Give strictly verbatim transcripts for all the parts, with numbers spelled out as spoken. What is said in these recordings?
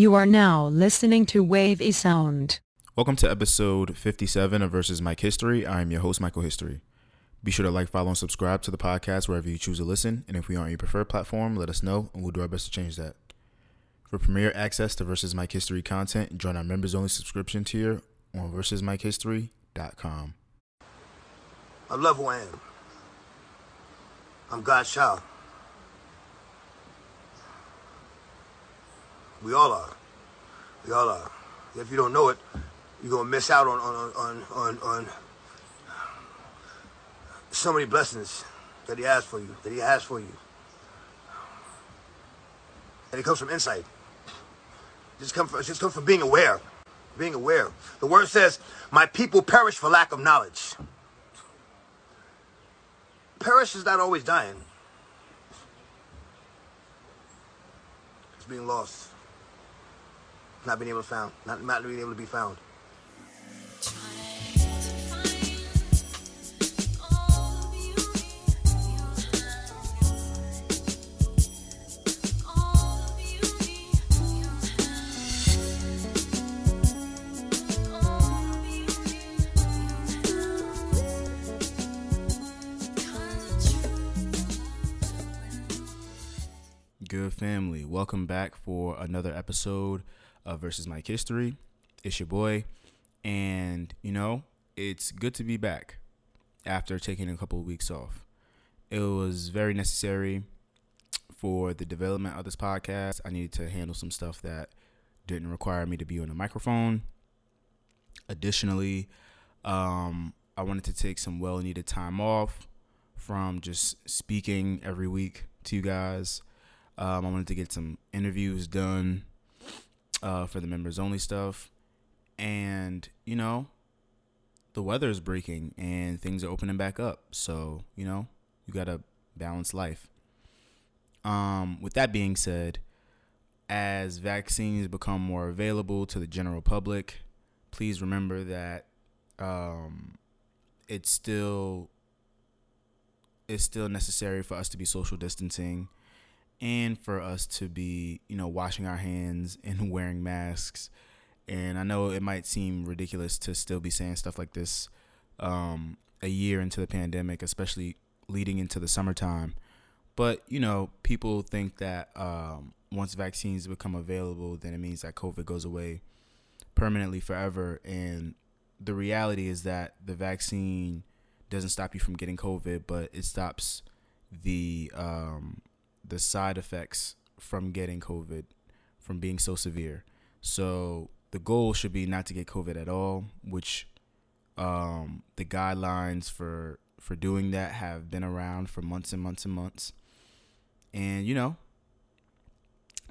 You are now listening to Wavy Sound. Welcome to episode fifty-seven of Versus Mike History. I am your host, Michael History. Be sure to like, follow, and subscribe to the podcast wherever you choose to listen. And if we aren't your preferred platform, let us know, and we'll do our best to change that. For premier access to Versus Mike History content, join our members-only subscription tier on Versus Mike History dot com. I love who I am. I'm God's child. We all are. We all are. If you don't know it, you're going to miss out on, on, on, on, on so many blessings that he has for you, that he has for you. And it comes from insight. Just come from, just come from being aware, being aware. The word says, my people perish for lack of knowledge. Perish is not always dying. It's being lost. Not being able to found, not, not being able to be found. Good family, welcome back for another episode of Versus Mike History. It's your boy, and you know, it's good to be back after taking a couple of weeks off. It was very necessary for the development of this podcast. I needed to handle some stuff that didn't require me to be on a microphone. Additionally, um, I wanted to take some well-needed time off from just speaking every week to you guys. Um, I wanted to get some interviews done uh, for the members only stuff. And, you know, the weather is breaking and things are opening back up. So, you know, you got to balance life. Um, with that being said, as vaccines become more available to the general public, please remember that um, it's still it's still necessary for us to be social distancing. And for us to be, you know, washing our hands and wearing masks. And I know it might seem ridiculous to still be saying stuff like this um, a year into the pandemic, especially leading into the summertime. But, you know, people think that um, once vaccines become available, then it means that COVID goes away permanently forever. And the reality is that the vaccine doesn't stop you from getting COVID, but it stops the... Um, the side effects from getting COVID, from being so severe. So the goal should be not to get COVID at all, which um, the guidelines for, for doing that have been around for months and months and months. And, you know,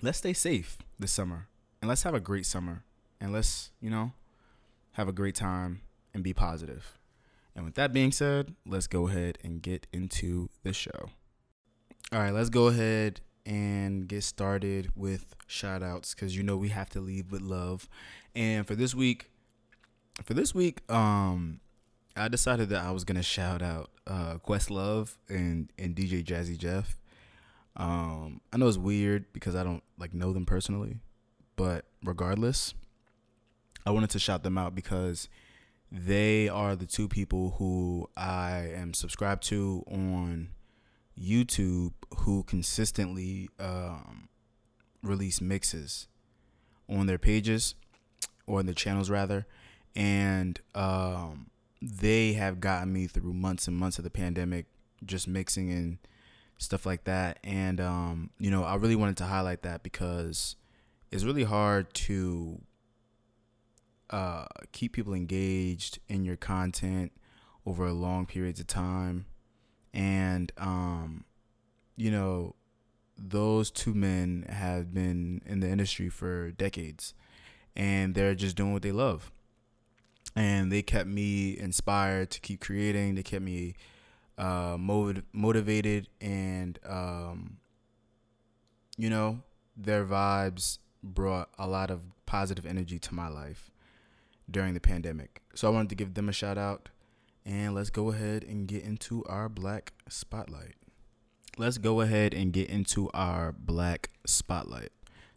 let's stay safe this summer, and let's have a great summer, and let's, you know, have a great time and be positive. And with that being said, let's go ahead and get into the show. All right, let's go ahead and get started with shout outs, because, you know, we have to leave with love. And for this week, for this week, um, I decided that I was going to shout out uh, Questlove and, and D J Jazzy Jeff. Um, I know it's weird because I don't like know them personally, but regardless, I wanted to shout them out because they are the two people who I am subscribed to on YouTube who consistently um, release mixes on their pages, or on their channels rather, and um, they have gotten me through months and months of the pandemic, just mixing and stuff like that. And um, you know, I really wanted to highlight that because it's really hard to uh, keep people engaged in your content over long periods of time. And, um, you know, those two men have been in the industry for decades, and they're just doing what they love. And they kept me inspired to keep creating. They kept me uh, motiv- motivated and, um, you know, their vibes brought a lot of positive energy to my life during the pandemic. So I wanted to give them a shout out. And let's go ahead and get into our Black Spotlight. Let's go ahead and get into our Black Spotlight.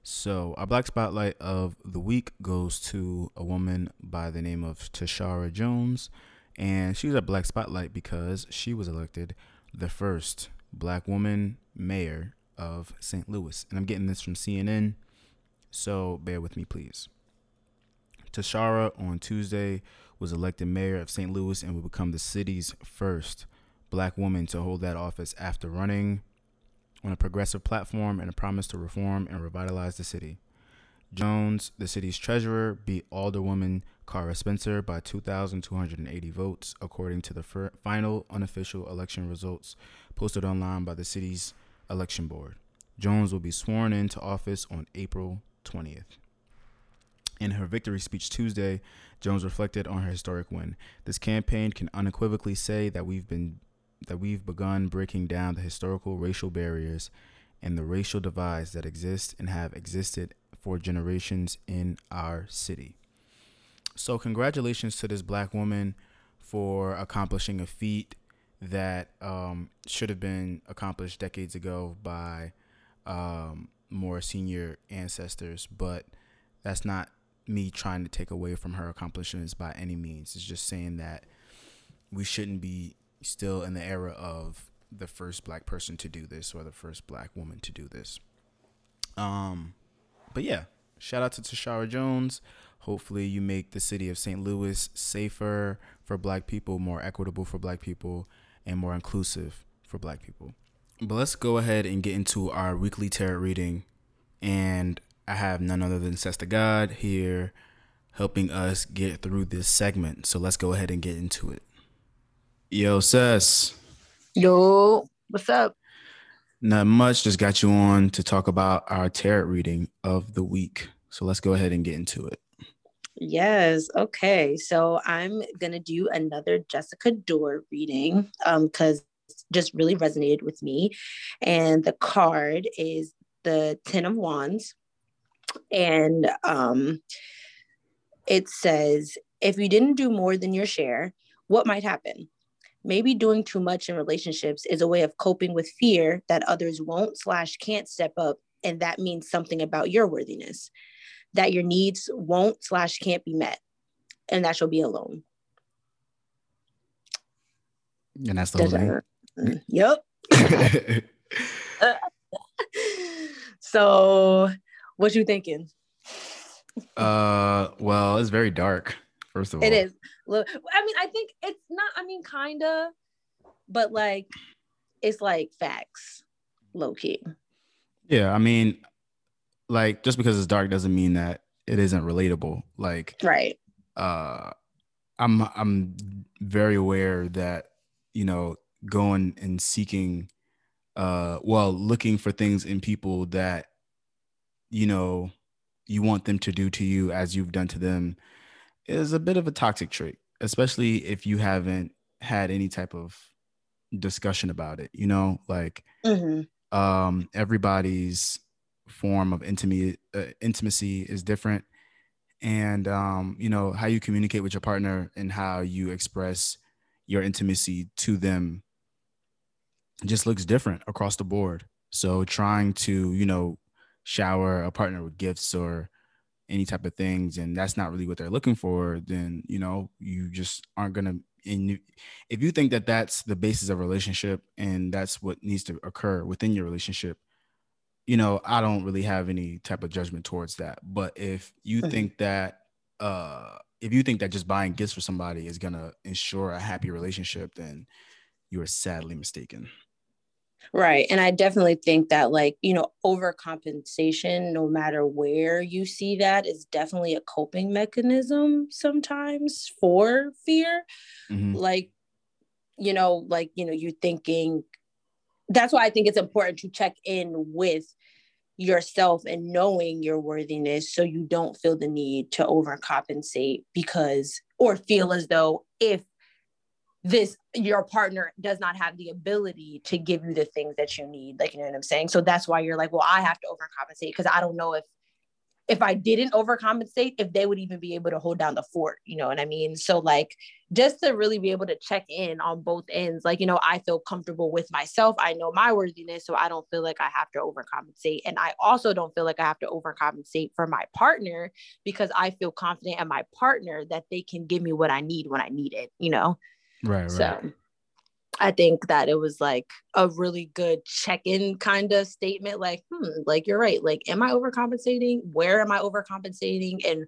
So our Black Spotlight of the week goes to a woman by the name of Tishaura Jones. And she was a Black Spotlight because she was elected the first Black woman mayor of Saint Louis. And I'm getting this from C N N, so bear with me, please. Tishaura on Tuesday was elected mayor of Saint Louis and will become the city's first Black woman to hold that office after running on a progressive platform and a promise to reform and revitalize the city. Jones, the city's treasurer, beat Alderwoman Cara Spencer by two thousand two hundred eighty votes, according to the fir- final unofficial election results posted online by the city's election board. Jones will be sworn into office on April twentieth. In her victory speech Tuesday, Jones reflected on her historic win. This campaign can unequivocally say that we've been that we've begun breaking down the historical racial barriers and the racial divides that exist and have existed for generations in our city. So congratulations to this Black woman for accomplishing a feat that um, should have been accomplished decades ago by um, more senior ancestors, but that's not me trying to take away from her accomplishments by any means. It's just saying that we shouldn't be still in the era of the first Black person to do this or the first Black woman to do this. Um, but yeah, shout out to Tishaura Jones. Hopefully you make the city of Saint Louis safer for Black people, more equitable for Black people, and more inclusive for Black people. But let's go ahead and get into our weekly tarot reading. And I have none other than Cess the God here helping us get through this segment. So let's go ahead and get into it. Yo, Cess. Yo, what's up? Not much. Just got you on to talk about our tarot reading of the week. So let's go ahead and get into it. Yes. Okay. So I'm going to do another Jessica Door reading um, because it just really resonated with me. And the card is the Ten of Wands. And um, it says, if you didn't do more than your share, what might happen? Maybe doing too much in relationships is a way of coping with fear that others won't slash can't step up. And that means something about your worthiness, that your needs won't slash can't be met, and that you'll be alone. And that's the whole thing. Yep. So what you thinking? Uh, well, it's very dark, first of all. It is. I mean, I think it's not, I mean, kind of, but like, it's like facts, low key. Yeah, I mean, like, just because it's dark doesn't mean that it isn't relatable. Like, right. Uh, I'm I'm very aware that, you know, going and seeking, uh, well, looking for things in people that, you know, you want them to do to you as you've done to them is a bit of a toxic trait, especially if you haven't had any type of discussion about it, you know, like, mm-hmm. Um, everybody's form of intimacy, uh, intimacy is different. And, um, you know, how you communicate with your partner and how you express your intimacy to them just looks different across the board. So trying to, you know, shower a partner with gifts or any type of things, and that's not really what they're looking for, then, you know, you just aren't going to. And you, if you think that that's the basis of a relationship and that's what needs to occur within your relationship, you know, I don't really have any type of judgment towards that. But if you mm-hmm. think that, uh, if you think that just buying gifts for somebody is going to ensure a happy relationship, then you are sadly mistaken. Right. And I definitely think that, like, you know, overcompensation, no matter where you see that, is definitely a coping mechanism sometimes for fear. Mm-hmm. Like, you know, like, you know, you're thinking, that's why I think it's important to check in with yourself and knowing your worthiness so you don't feel the need to overcompensate because, or feel as though if this, your partner does not have the ability to give you the things that you need. Like, you know what I'm saying? So that's why you're like, well, I have to overcompensate because I don't know if, if I didn't overcompensate, if they would even be able to hold down the fort, you know what I mean? So like, just to really be able to check in on both ends, like, you know, I feel comfortable with myself. I know my worthiness, so I don't feel like I have to overcompensate. And I also don't feel like I have to overcompensate for my partner, because I feel confident in my partner that they can give me what I need when I need it, you know? Right, right. So I think that it was like a really good check-in kind of statement. Like, hmm, like you're right. Like, am I overcompensating? Where am I overcompensating? And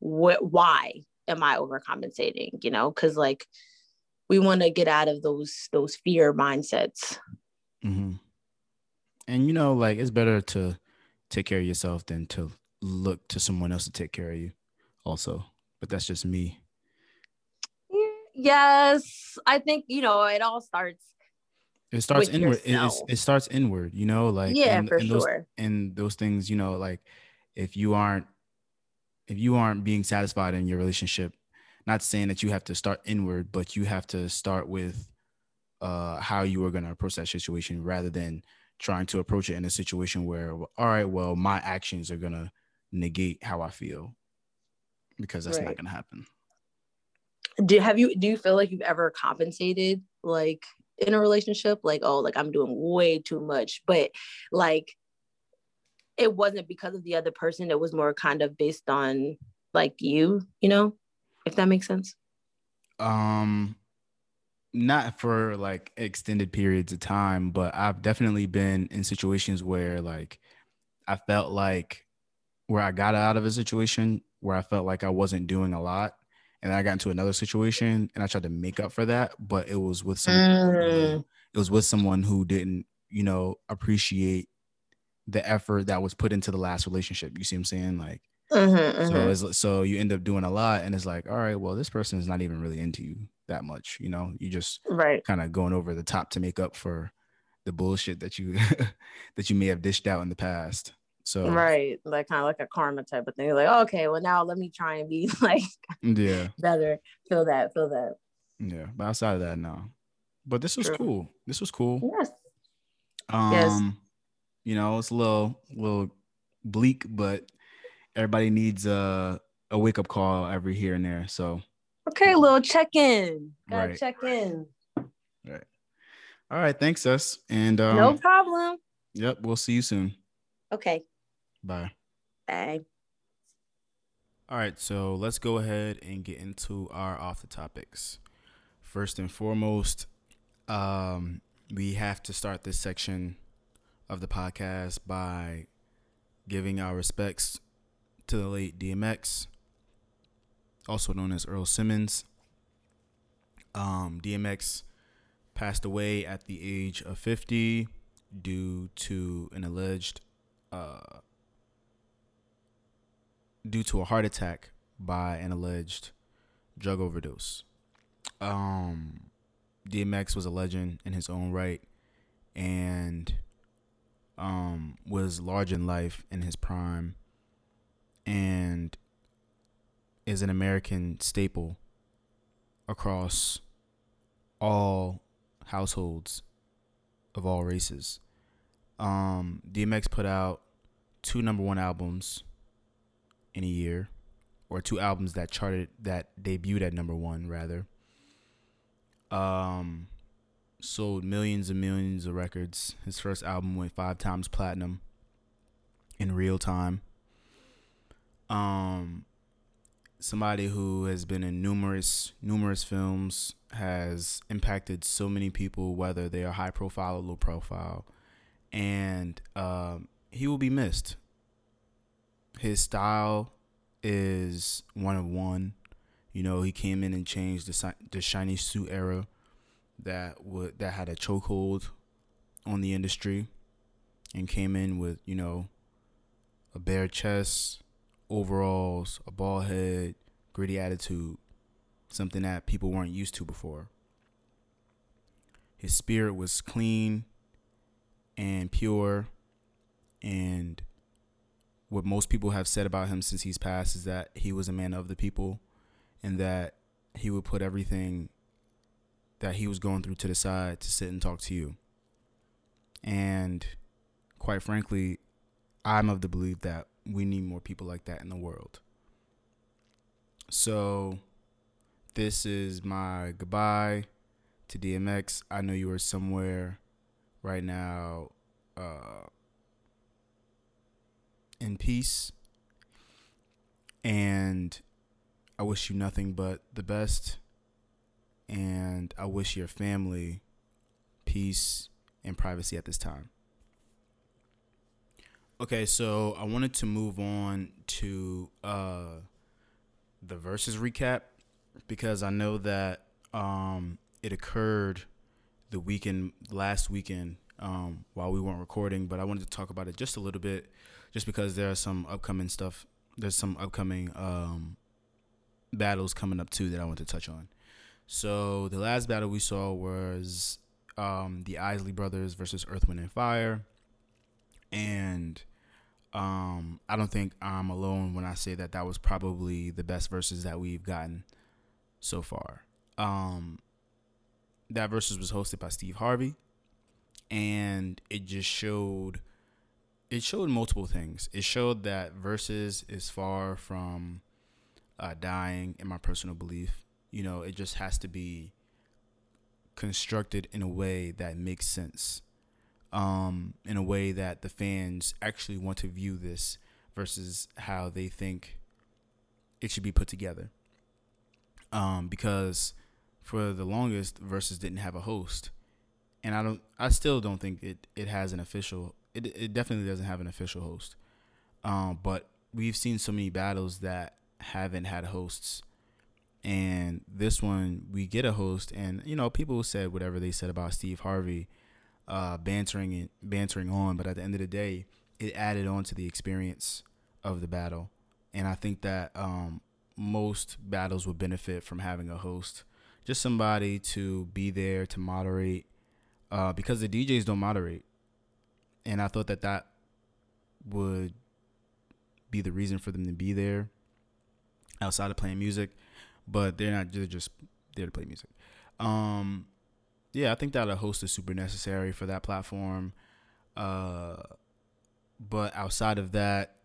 wh- why am I overcompensating? You know, because like we want to get out of those those fear mindsets. Mm-hmm. And you know, like it's better to take care of yourself than to look to someone else to take care of you. Also, but that's just me. Yes, I think, you know, it all starts. It starts inward. It, it, it starts inward, you know, like, yeah, and, for and those, sure. And those things, you know, like if you aren't, if you aren't being satisfied in your relationship, not saying that you have to start inward, but you have to start with uh, how you are going to approach that situation rather than trying to approach it in a situation where, all right, well, my actions are going to negate how I feel, because that's right. Not going to happen. Do have you do you feel like you've ever compensated like in a relationship, like, oh, like I'm doing way too much, but like it wasn't because of the other person, it was more kind of based on like you, you know, if that makes sense? Um not for like extended periods of time, but I've definitely been in situations where like I felt like where I got out of a situation where I felt like I wasn't doing a lot. And I got into another situation and I tried to make up for that, but it was with some, mm. it was with someone who didn't, you know, appreciate the effort that was put into the last relationship. You see what I'm saying? Like, mm-hmm, so mm-hmm. It's, so you end up doing a lot and it's like, all right, well, this person is not even really into you that much. You know, you just right. kind of going over the top to make up for the bullshit that you, that you may have dished out in the past. So right, like kind of like a karma type of thing. You're like, oh, okay, well now let me try and be like, yeah, better. Feel that, feel that. Yeah, but outside of that, no. But this was True. cool. This was cool. Yes. Um, yes. You know, it's a little, little bleak, but everybody needs a a wake up call every here and there. So okay, little check in. Gotta right. check in. Right. All right. Thanks, Cess. And um, no problem. Yep. We'll see you soon. Okay. Bye. Bye. All right, so let's go ahead and get into our off the topics. First and foremost, um, we have to start this section of the podcast by giving our respects to the late D M X, also known as Earl Simmons. Um, D M X passed away at the age of fifty due to an alleged Uh, due to a heart attack by an alleged drug overdose. Um, D M X was a legend in his own right and um, was large in life in his prime and is an American staple across all households of all races. Um, D M X put out two number one albums in a year, or two albums that charted, that debuted at number one rather. Um, sold millions and millions of records. His first album went five times platinum in real time. Um, somebody who has been in numerous, numerous films, has impacted so many people, whether they are high profile or low profile. And um, he will be missed. His style is one of one. You know, he came in and changed the the shiny suit era that would that had a chokehold on the industry, and came in with, you know, a bare chest, overalls, a bald head, gritty attitude, something that people weren't used to before. His spirit was clean and pure, and what most people have said about him since he's passed is that he was a man of the people, and that he would put everything that he was going through to the side to sit and talk to you. And quite frankly, I'm of the belief that we need more people like that in the world. So this is my goodbye to D M X. I know you are somewhere right now uh, in peace. And I wish you nothing but the best. And I wish your family peace and privacy at this time. Okay, so I wanted to move on to uh, the Versus recap, because I know that um, it occurred the weekend, last weekend, um, while we weren't recording, but I wanted to talk about it just a little bit, just because there are some upcoming stuff. There's some upcoming um, battles coming up, too, that I want to touch on. So the last battle we saw was um, the Isley Brothers versus Earth, Wind, and Fire. And um, I don't think I'm alone when I say that that was probably the best versus that we've gotten so far. Um, that versus was hosted by Steve Harvey. And it just showed... It showed multiple things. It showed that Versus is far from uh, dying, in my personal belief. You know, it just has to be constructed in a way that makes sense, um, in a way that the fans actually want to view this versus how they think it should be put together. Um, because for the longest, Versus didn't have a host. And I don't. I still don't think it, it has an official It it definitely doesn't have an official host. Um, but we've seen so many battles that haven't had hosts. And this one, we get a host. And, you know, people said whatever they said about Steve Harvey uh, bantering and bantering on. But at the end of the day, it added on to the experience of the battle. And I think that um, most battles would benefit from having a host. Just somebody to be there to moderate. Uh, because the D Js don't moderate. And I thought that that would be the reason for them to be there outside of playing music, but they're not, they're just there to play music. Um, yeah, I think that a host is super necessary for that platform. Uh, but outside of that,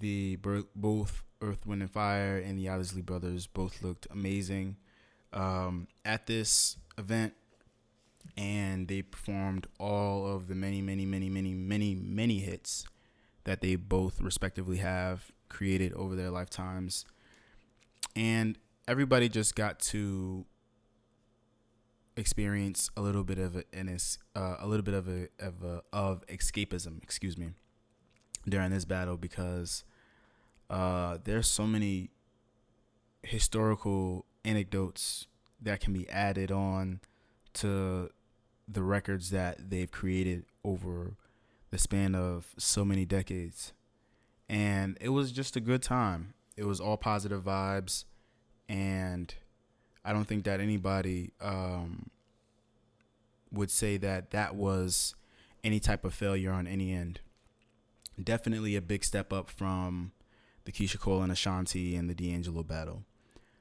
the both Earth, Wind, and Fire and the Isley Brothers both looked amazing um, at this event. And they performed all of the many, many, many, many, many, many hits that they both respectively have created over their lifetimes. And everybody just got to experience a little bit of a, uh, a little bit of a, of a, of escapism, excuse me, during this battle, because uh, there's so many historical anecdotes that can be added on to the records that they've created over the span of so many decades. And it was just a good time. It was all positive vibes. And I don't think that anybody um, would say that that was any type of failure on any end. Definitely a big step up from the Keisha Cole and Ashanti and the D'Angelo battle.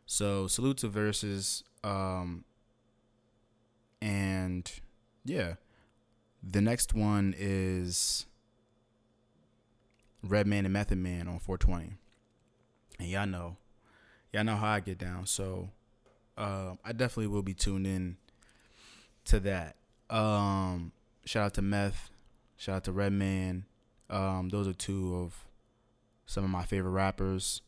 So salute to Versus. Um, And, yeah, the next one is Red Man and Method Man on four twenty. And y'all know, y'all know how I get down. So uh, I definitely will be tuned in to that. Um, shout out to Meth. Shout out to Red Man. Um, those are two of some of my favorite rappers.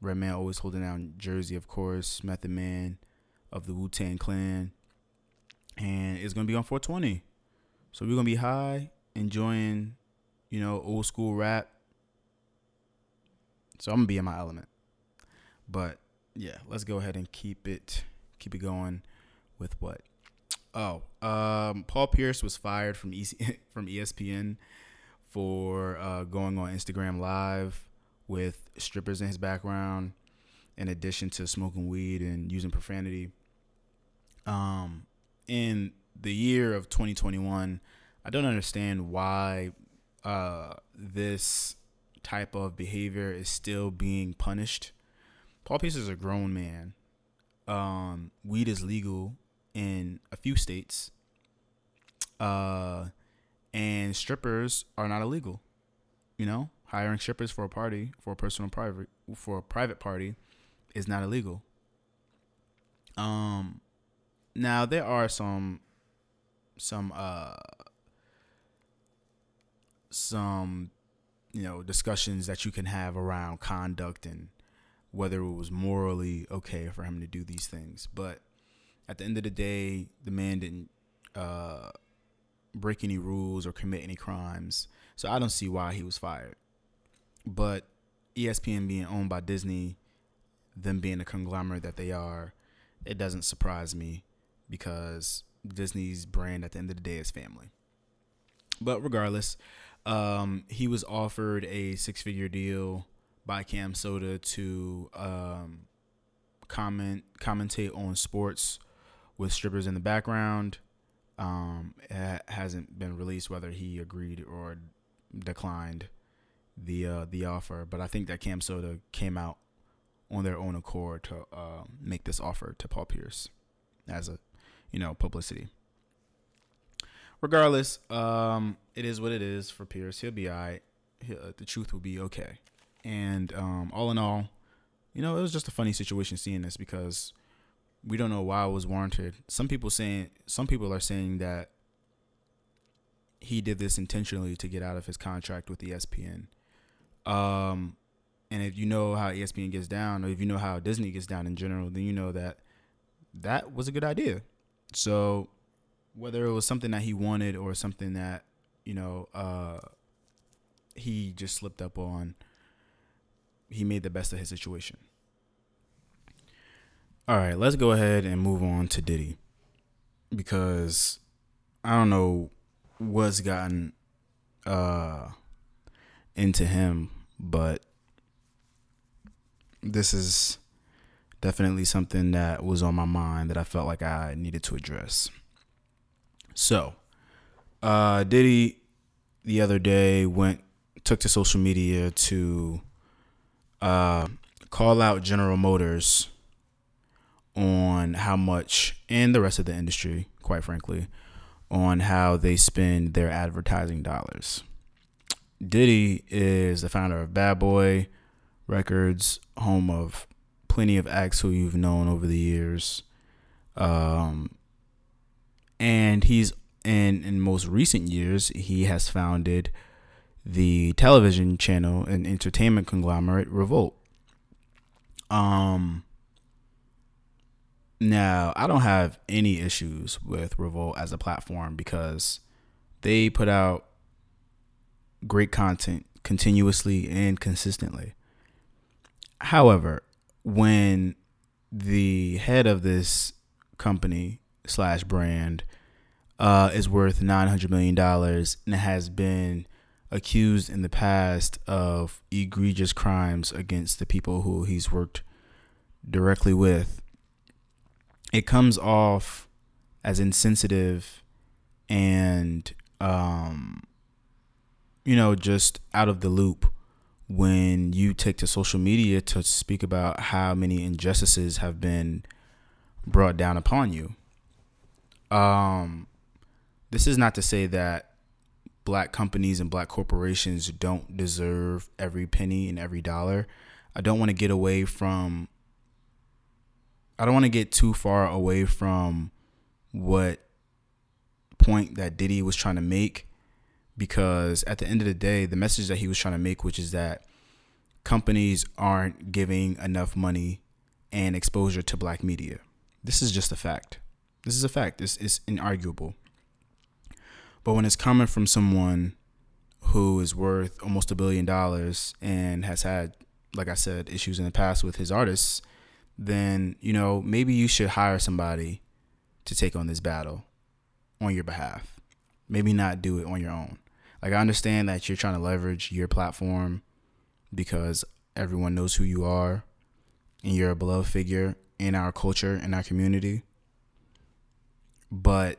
Red Man always holding down Jersey, of course. Method Man of the Wu-Tang Clan. And it's going to be on four twenty. So we're going to be high, enjoying, you know, old school rap. So I'm going to be in my element. But, yeah, let's go ahead and keep it keep it going with what? Oh, um, Paul Pierce was fired from E C- from E S P N for uh, going on Instagram Live with strippers in his background, in addition to smoking weed and using profanity. Um... In the year of twenty twenty-one, I don't understand why uh, this type of behavior is still being punished. Paul Pierce is a grown man. Um, weed is legal in a few states. Uh, and strippers are not illegal. You know, Hiring strippers for a party, for a personal private, for a private party, is not illegal. Um, now there are some, some, uh, some, you know, discussions that you can have around conduct and whether it was morally okay for him to do these things. But at the end of the day, the man didn't uh, break any rules or commit any crimes, so I don't see why he was fired. But E S P N being owned by Disney, them being the conglomerate that they are, it doesn't surprise me, because Disney's brand at the end of the day is family. But regardless, um, he was offered a six-figure deal by Cam Soda to um, comment commentate on sports with strippers in the background. Um, it hasn't been released whether he agreed or declined the uh, the offer, but I think that Cam Soda came out on their own accord to uh, make this offer to Paul Pierce as a, you know, publicity. Regardless, um, it is what it is for Pierce. He'll be all right. He'll, uh, the truth will be okay. And um, all in all, you know, it was just a funny situation seeing this, because we don't know why it was warranted. Some people saying, some people are saying that he did this intentionally to get out of his contract with E S P N. Um, and if you know how E S P N gets down, or if you know how Disney gets down in general, then you know that that was a good idea. So whether it was something that he wanted or something that, you know, uh, he just slipped up on, he made the best of his situation. All right, let's go ahead and move on to Diddy, because I don't know what's gotten uh, into him, but this is definitely something that was on my mind that I felt like I needed to address. So, uh, Diddy the other day went took to social media to uh, call out General Motors on how much, and the rest of the industry, quite frankly, on how they spend their advertising dollars. Diddy is the founder of Bad Boy Records, home of plenty of acts who you've known over the years. Um, and he's, and in most recent years, he has founded the television channel and entertainment conglomerate Revolt. Um, Now, I don't have any issues with Revolt as a platform, because they put out great content continuously and consistently. However, when the head of this company slash brand uh, is worth nine hundred million dollars and has been accused in the past of egregious crimes against the people who he's worked directly with, it comes off as insensitive and, um, you know, just out of the loop when you take to social media to speak about how many injustices have been brought down upon you. Um, this is not to say that black companies and black corporations don't deserve every penny and every dollar. I don't want to get away from I don't want to get too far away from what point that Diddy was trying to make, because at the end of the day, the message that he was trying to make, which is that companies aren't giving enough money and exposure to black media. This is just a fact. This is a fact. It's, it's inarguable. But when it's coming from someone who is worth almost a billion dollars and has had, like I said, issues in the past with his artists, then, you know, maybe you should hire somebody to take on this battle on your behalf. Maybe not do it on your own. Like, I understand that you're trying to leverage your platform because everyone knows who you are and you're a beloved figure in our culture, in our community. But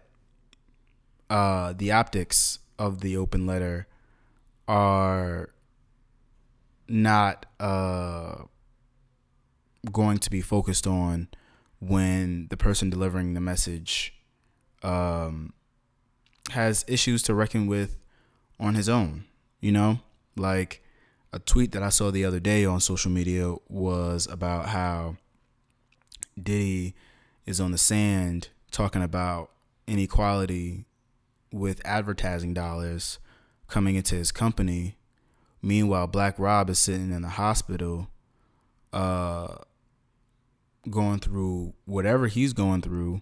uh, the optics of the open letter are not... Uh, going to be focused on when the person delivering the message um, has issues to reckon with on his own, you know, like a tweet that I saw the other day on social media was about how Diddy is on the sand talking about inequality with advertising dollars coming into his company. Meanwhile, Black Rob is sitting in the hospital uh, going through whatever he's going through,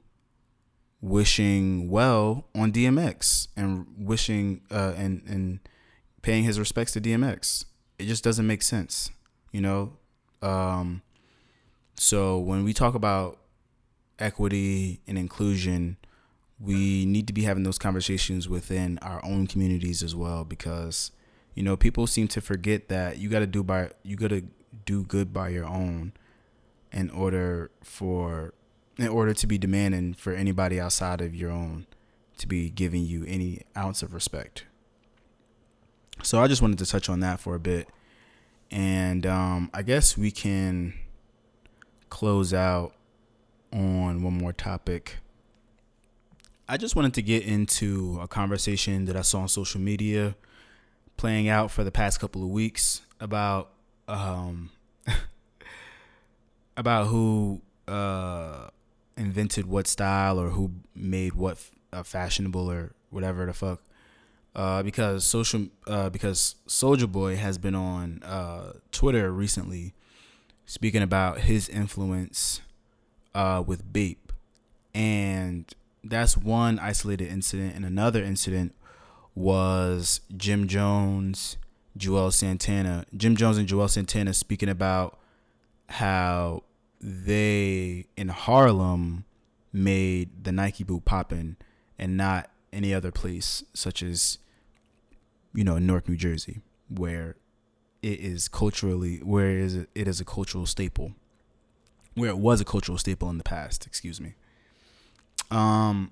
wishing well on D M X and wishing uh, and, and paying his respects to D M X. It just doesn't make sense, you know? Um, so when we talk about equity and inclusion, we need to be having those conversations within our own communities as well, because, you know, people seem to forget that you got to do by you got to do good by your own in order for in order to be demanding for anybody outside of your own to be giving you any ounce of respect. So I just wanted to touch on that for a bit, and um, I guess we can close out on one more topic. I just wanted to get into a conversation that I saw on social media playing out for the past couple of weeks about um, about who uh, invented what style or who made what f- uh, fashionable or whatever the fuck. Uh, because social uh, because Soulja Boy has been on uh, Twitter recently speaking about his influence uh, with Bape, and that's one isolated incident. And another incident was Jim Jones, Juelz Santana. Jim Jones and Juelz Santana speaking about how they in Harlem made the Nike boot poppin' and not any other place, such as, you know, Newark, New Jersey, where it is culturally, where it is, it is a cultural staple, where it was a cultural staple in the past, excuse me. Um,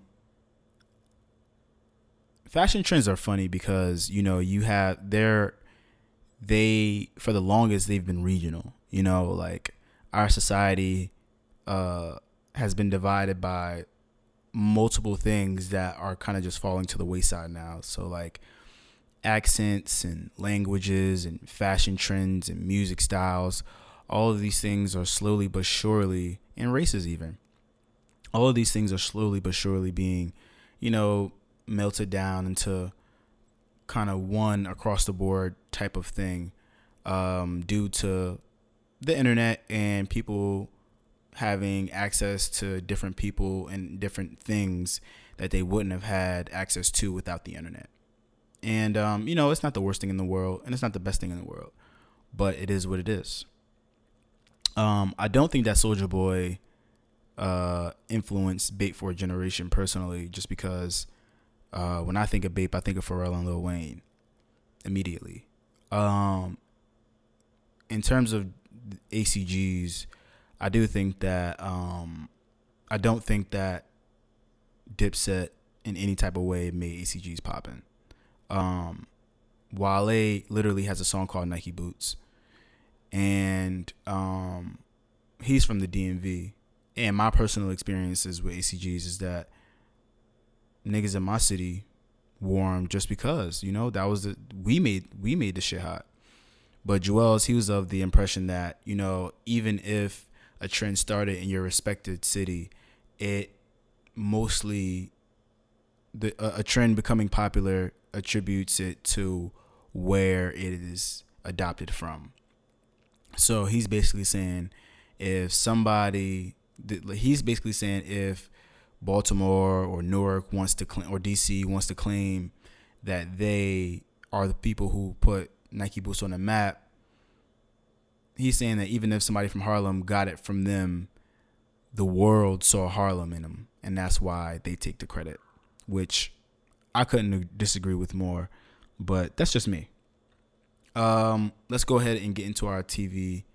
fashion trends are funny because, you know, you have they're they for the longest they've been regional. You know, like our society uh, has been divided by multiple things that are kind of just falling to the wayside now. So like accents and languages and fashion trends and music styles, all of these things are slowly but surely, and races even. All of these things are slowly but surely being, you know, melted down into kind of one across the board type of thing um, due to the internet and people having access to different people and different things that they wouldn't have had access to without the internet. And, um, you know, it's not the worst thing in the world and it's not the best thing in the world, but it is what it is. Um, I don't think that Soulja Boy Uh, influence Bape for a generation personally, just because uh, when I think of Bape, I think of Pharrell and Lil Wayne immediately. Um, in terms of A C Gs, I do think that um, I don't think that Dipset in any type of way made A C Gs poppin'. Um, Wale literally has a song called Nike Boots, and um, he's from the D M V. And my personal experiences with A C Gs is that niggas in my city wore them just because, you know, that was the, we made, we made the shit hot. But Juelz, he was of the impression that, you know, even if a trend started in your respected city, it mostly, the a, a trend becoming popular attributes it to where it is adopted from. So he's basically saying if somebody... He's basically saying if Baltimore or Newark wants to claim, or D C wants to claim that they are the people who put Nike boots on the map, he's saying that even if somebody from Harlem got it from them, the world saw Harlem in them, and that's why they take the credit, which I couldn't disagree with more, but that's just me. Um, let's go ahead and get into our T V,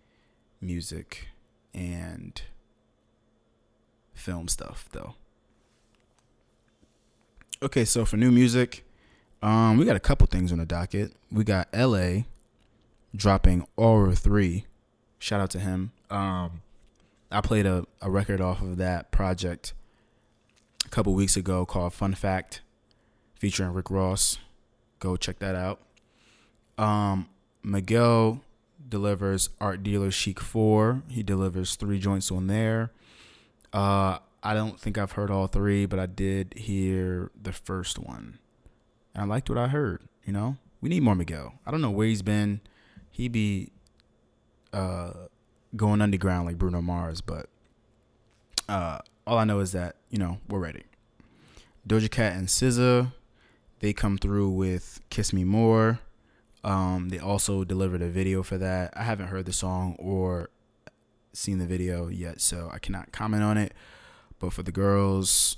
music, and film stuff though. Okay, so for new music, um, we got a couple things on the docket. We got L A dropping Aura three. Shout out to him. Um, I played a, a record off of that project a couple weeks ago called Fun Fact featuring Rick Ross. Go check that out. Um, Miguel delivers Art Dealer Chic four. He delivers three joints on there. Uh, I don't think I've heard all three, but I did hear the first one. And I liked what I heard, you know? We need more Miguel. I don't know where he's been. He be uh, going underground like Bruno Mars, but uh, all I know is that, you know, we're ready. Doja Cat and S Z A, they come through with Kiss Me More. Um, they also delivered a video for that. I haven't heard the song or seen the video yet, so I cannot comment on it. But for the girls,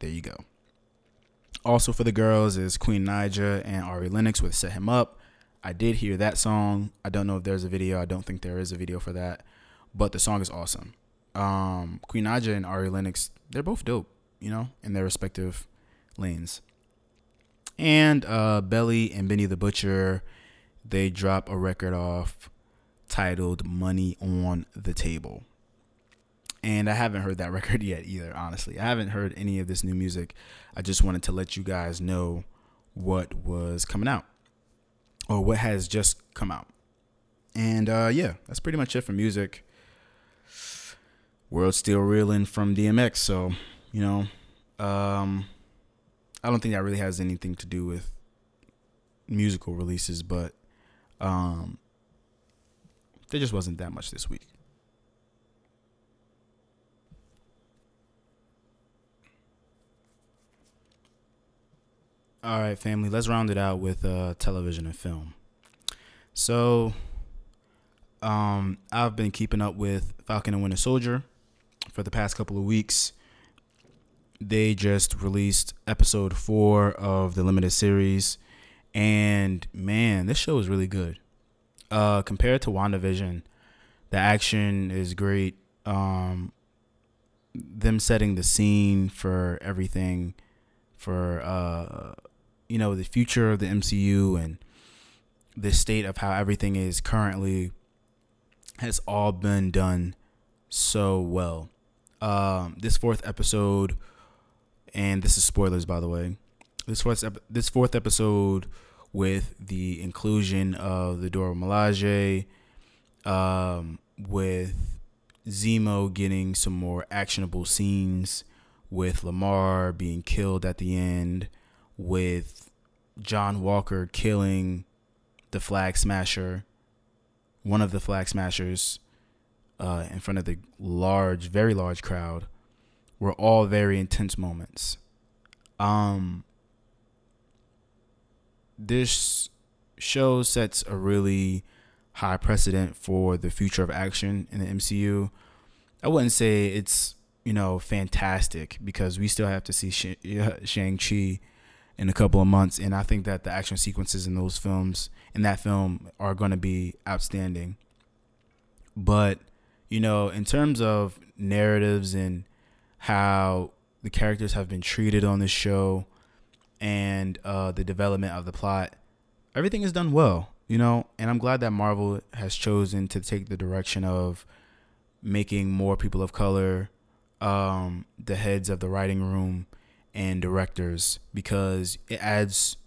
there you go. Also for the girls is Queen Naija and Ari Lennox with Set Him Up. I did hear that song. I don't know if there's a video. I don't think there is a video for that. But the song is awesome. Um, Queen Naija and Ari Lennox, they're both dope, you know, in their respective lanes. And uh, Belly and Benny the Butcher, they drop a record off titled Money on the Table. And I haven't heard that record yet either, honestly. I haven't heard any of this new music. I just wanted to let you guys know what was coming out or what has just come out. And uh, yeah, that's pretty much it for music. World's still reeling from D M X, so, you know, um, I don't think that really has anything to do with musical releases, but um, there just wasn't that much this week. All right, family, let's round it out with uh, television and film. So um, I've been keeping up with Falcon and Winter Soldier for the past couple of weeks. They just released episode four of the limited series. And, man, this show is really good. Uh, compared to WandaVision, the action is great. Um, them setting the scene for everything, for uh, you know, the future of the M C U and the state of how everything is currently has all been done so well. Um, this fourth episode, and this is spoilers, by the way, this fourth, ep- this fourth episode with the inclusion of the Dora Milaje, um, with Zemo getting some more actionable scenes, with Lamar being killed at the end, with John Walker killing the Flag Smasher, one of the Flag Smashers, uh, in front of the large, very large crowd, were all very intense moments. Um, this show sets a really high precedent for the future of action in the M C U. I wouldn't say it's, you know, fantastic, because we still have to see Sh- yeah, Shang-Chi in a couple of months. And I think that the action sequences in those films, in that film, are going to be outstanding. But, you know, in terms of narratives and how the characters have been treated on this show and uh, the development of the plot, everything is done well, you know, and I'm glad that Marvel has chosen to take the direction of making more people of color um the heads of the writing room and directors, because it adds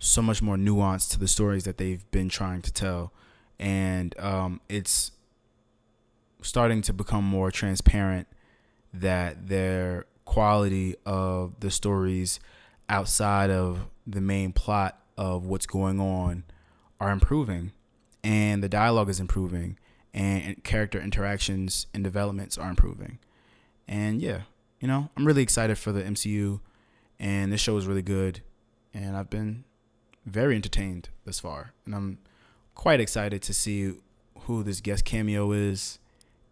so much more nuance to the stories that they've been trying to tell. And um it's starting to become more transparent that their quality of the stories outside of the main plot of what's going on are improving, and the dialogue is improving, and character interactions and developments are improving. And yeah, you know, I'm really excited for the M C U, and this show is really good, and I've been very entertained thus far. And I'm quite excited to see who this guest cameo is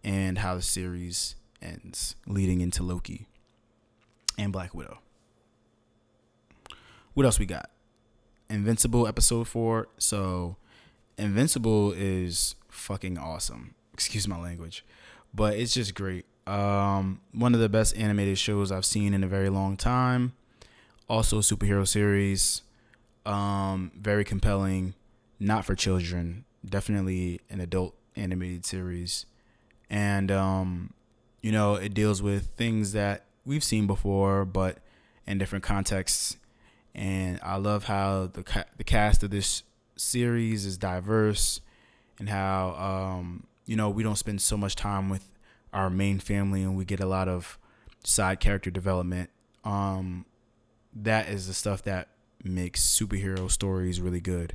and how the series ends, leading into Loki and Black Widow. What else we got? Invincible episode four. So Invincible is fucking awesome. Excuse my language, but it's just great. Um, one of the best animated shows I've seen in a very long time. Also a superhero series, um, very compelling, not for children, definitely an adult animated series. And, um, you know, it deals with things that we've seen before, but in different contexts. And I love how the, ca- the cast of this series is diverse and how, um, you know, we don't spend so much time with our main family and we get a lot of side character development. Um, that is the stuff that makes superhero stories really good.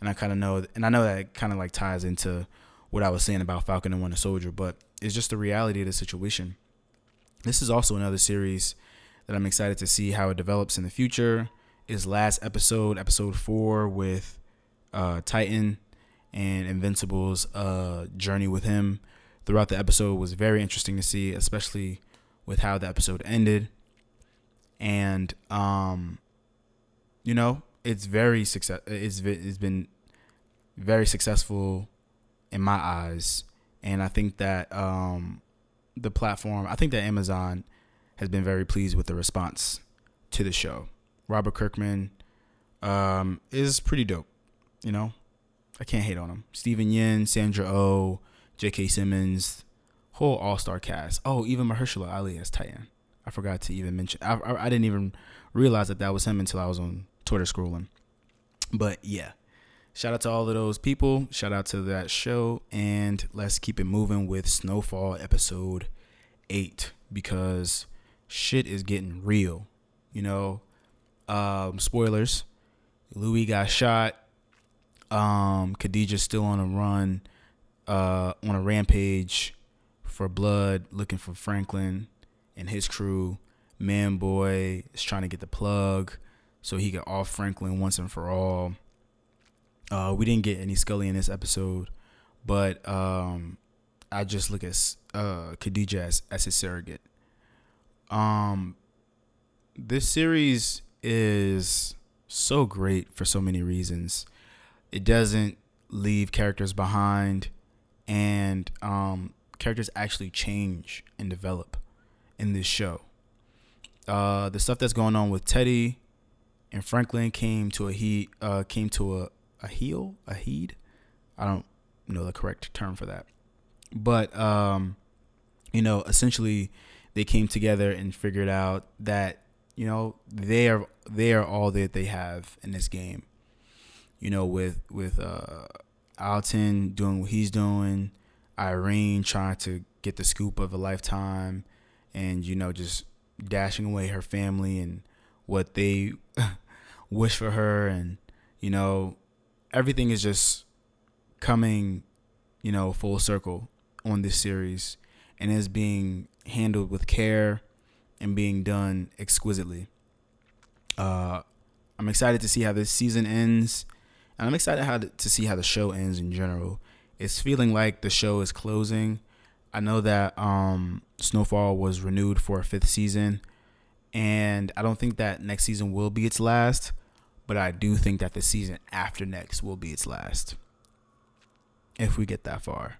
And I kind of know, and I know that it kind of like ties into what I was saying about Falcon and Winter Soldier, but it's just the reality of the situation. This is also another series that I'm excited to see how it develops in the future. Is last episode, episode four with uh, Titan and Invincible's uh, journey with him throughout the episode was very interesting to see, especially with how the episode ended. And, um, you know, it's very success. It's, it's been very successful in my eyes. And I think that um, the platform, I think that Amazon has been very pleased with the response to the show. Robert Kirkman um, is pretty dope, you know. I can't hate on him. Steven Yeun, Sandra Oh, J K. Simmons, whole all-star cast. Oh, even Mahershala Ali as Titan. I forgot to even mention. I, I, I didn't even realize that that was him until I was on Twitter scrolling. But yeah, shout out to all of those people. Shout out to that show, and let's keep it moving with Snowfall episode eight because shit is getting real, you know. Um, spoilers. Louis got shot. Um, Khadija's still on a run, uh, on a rampage for blood, looking for Franklin and his crew. Man Boy is trying to get the plug so he can off Franklin once and for all. Uh, we didn't get any Scully in this episode, but um, I just look at uh, Khadija as, as his surrogate. Um, this series is so great for so many reasons. It doesn't leave characters behind, and um, characters actually change and develop in this show. Uh, the stuff that's going on with Teddy and Franklin came to a he uh, came to a a heel a heed. I don't know the correct term for that, but um, you know, essentially they came together and figured out that, you know, they are they are all that they have in this game. You know, with with uh, Alton doing what he's doing, Irene trying to get the scoop of a lifetime, and you know, just dashing away her family and what they wish for her, and you know, everything is just coming, you know, full circle on this series, and is being handled with care and being done exquisitely. Uh, I'm excited to see how this season ends, and I'm excited how to, to see how the show ends in general. It's feeling like the show is closing. I know that um, Snowfall was renewed for a fifth season, and I don't think that next season will be its last, but I do think that the season after next will be its last, if we get that far,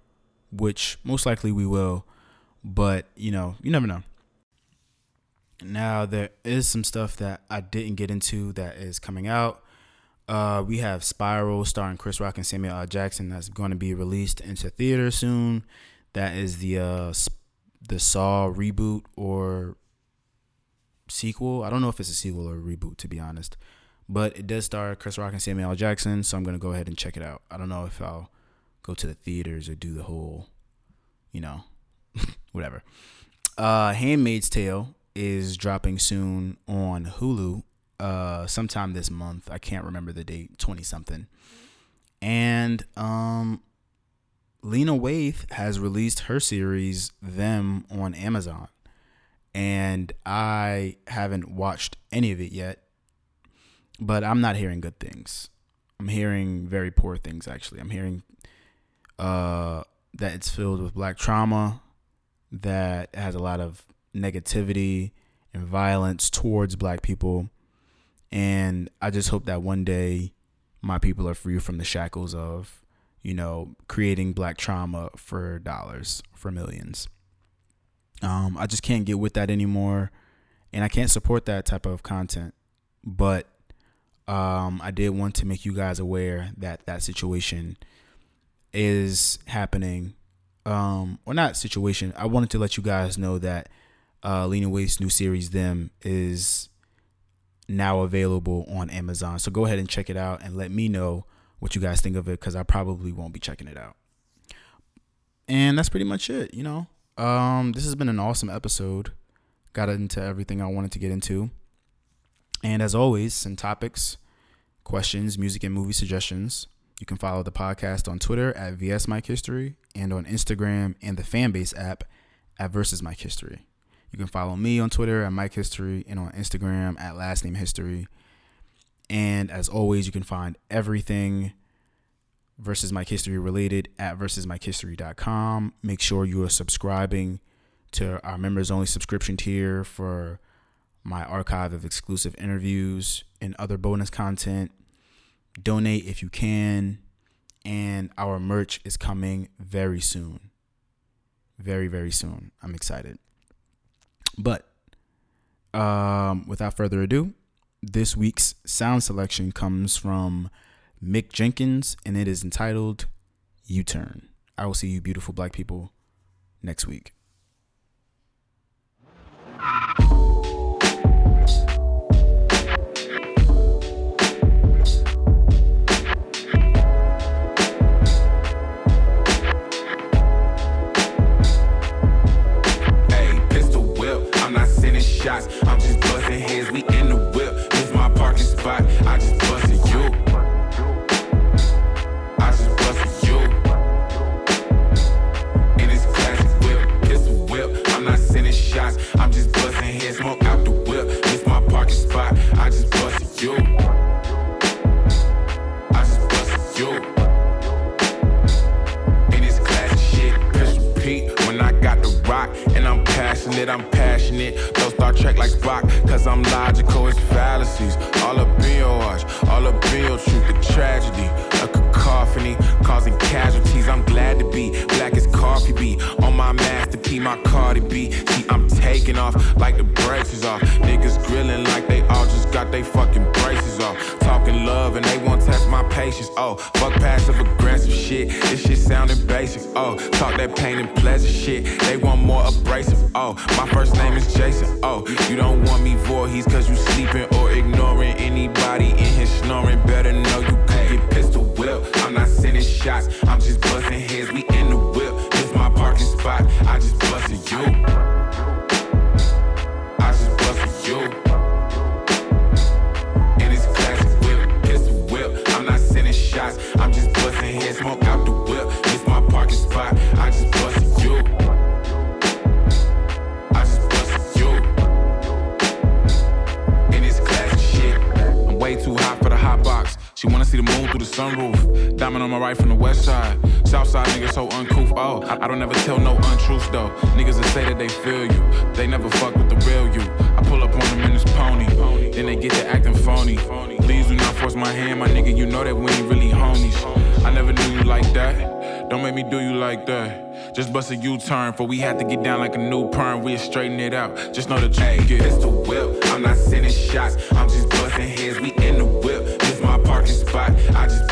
which most likely we will, but you know, you never know. Now, there is some stuff that I didn't get into that is coming out. Uh, we have Spiral starring Chris Rock and Samuel L. Jackson that's going to be released into theater soon. That is the uh, the Saw reboot or sequel. I don't know if it's a sequel or a reboot, to be honest. But it does star Chris Rock and Samuel L. Jackson, so I'm going to go ahead and check it out. I don't know if I'll go to the theaters or do the whole, you know, whatever. Uh, Handmaid's Tale is dropping soon on Hulu uh sometime this month. I can't remember the date, twenty something. And um Lena Waithe has released her series Them on Amazon, and I haven't watched any of it yet, but I'm not hearing good things. I'm hearing very poor things, actually. I'm hearing uh that it's filled with black trauma, that it has a lot of negativity and violence towards black people, and I just hope that one day my people are free from the shackles of, you know, creating black trauma for dollars, for millions. um I just can't get with that anymore, and I can't support that type of content, but um I did want to make you guys aware that that situation is happening. Um or not situation I wanted to let you guys know that Uh, Lena Waithe's new series Them is now available on Amazon. So go ahead and check it out and let me know what you guys think of it, because I probably won't be checking it out. And that's pretty much it, you know. Um, this has been an awesome episode. Got into everything I wanted to get into. And as always, send topics, questions, music, and movie suggestions. You can follow the podcast on Twitter at VSMikeHistory and on Instagram and the Fanbase app at VersusMikeHistory. You can follow me on Twitter at MikeHistory and on Instagram at LastNameHistory. And as always, you can find everything Versus Mike History related at Versus Mike History dot com. Make sure you are subscribing to our members only subscription tier for my archive of exclusive interviews and other bonus content. Donate if you can. And our merch is coming very soon. Very, very soon. I'm excited. But um, without further ado, this week's sound selection comes from Mick Jenkins, and it is entitled U-Turn. I will see you beautiful black people next week. Shots. I'm just busting heads, we in the whip. This my parking spot. I just busted you. I just busted you. In this classic whip, pistol whip. I'm not sending shots. I'm just busting heads, smoke out the whip. This my parking spot. I just busted you. I just busted you. In this classic shit, Pistol Pete. When I got the rock, and I'm passionate, I'm passionate. Don't Star Trek like Spock, cause I'm logical, it's fallacies. All up in your arch, all up in your truth, the tragedy, a cacophony, causing casualties. I'm glad to be black as coffee bee. On my master key, my Cardi B. See, I'm taking off like the braces off. Niggas grilling like they all just got they fucking braces off. Talking love and they won't test my patience. Oh, fuck passive aggressive shit. This shit sounding basic. Oh, talk that pain and pleasure shit. They want more abrasive. Oh, my first name is Jason. Oh, you don't want me Voorhees cause you sleeping or ignoring anybody in here snoring. Better know you could get pistol whipped. I'm not sending shots, I'm just busting heads, we in the whip. This my parking spot, I just busted you. I just busted you. In this classic whip, pistol whip. I'm not sending shots, I'm just busting heads, smoke out the whip. This my parking spot, I just busted you. Way too hot for the hot box. She wanna see the moon through the sunroof. Diamond on my right from the west side. South side niggas so uncouth. Oh, I, I don't ever tell no untruths though. Niggas that say that they feel you, they never fuck with the real you. I pull up on them in this pony, then they get to acting phony. Please do not force my hand, my nigga. You know that we ain't really homies. I never knew you like that. Don't make me do you like that. Just bust a U-turn, for we had to get down like a new perm. We'll straighten it out. Just know that you can get. It's the whip. I'm not sending shots. I'm just busting heads. We in the whip. This my parking spot. I just.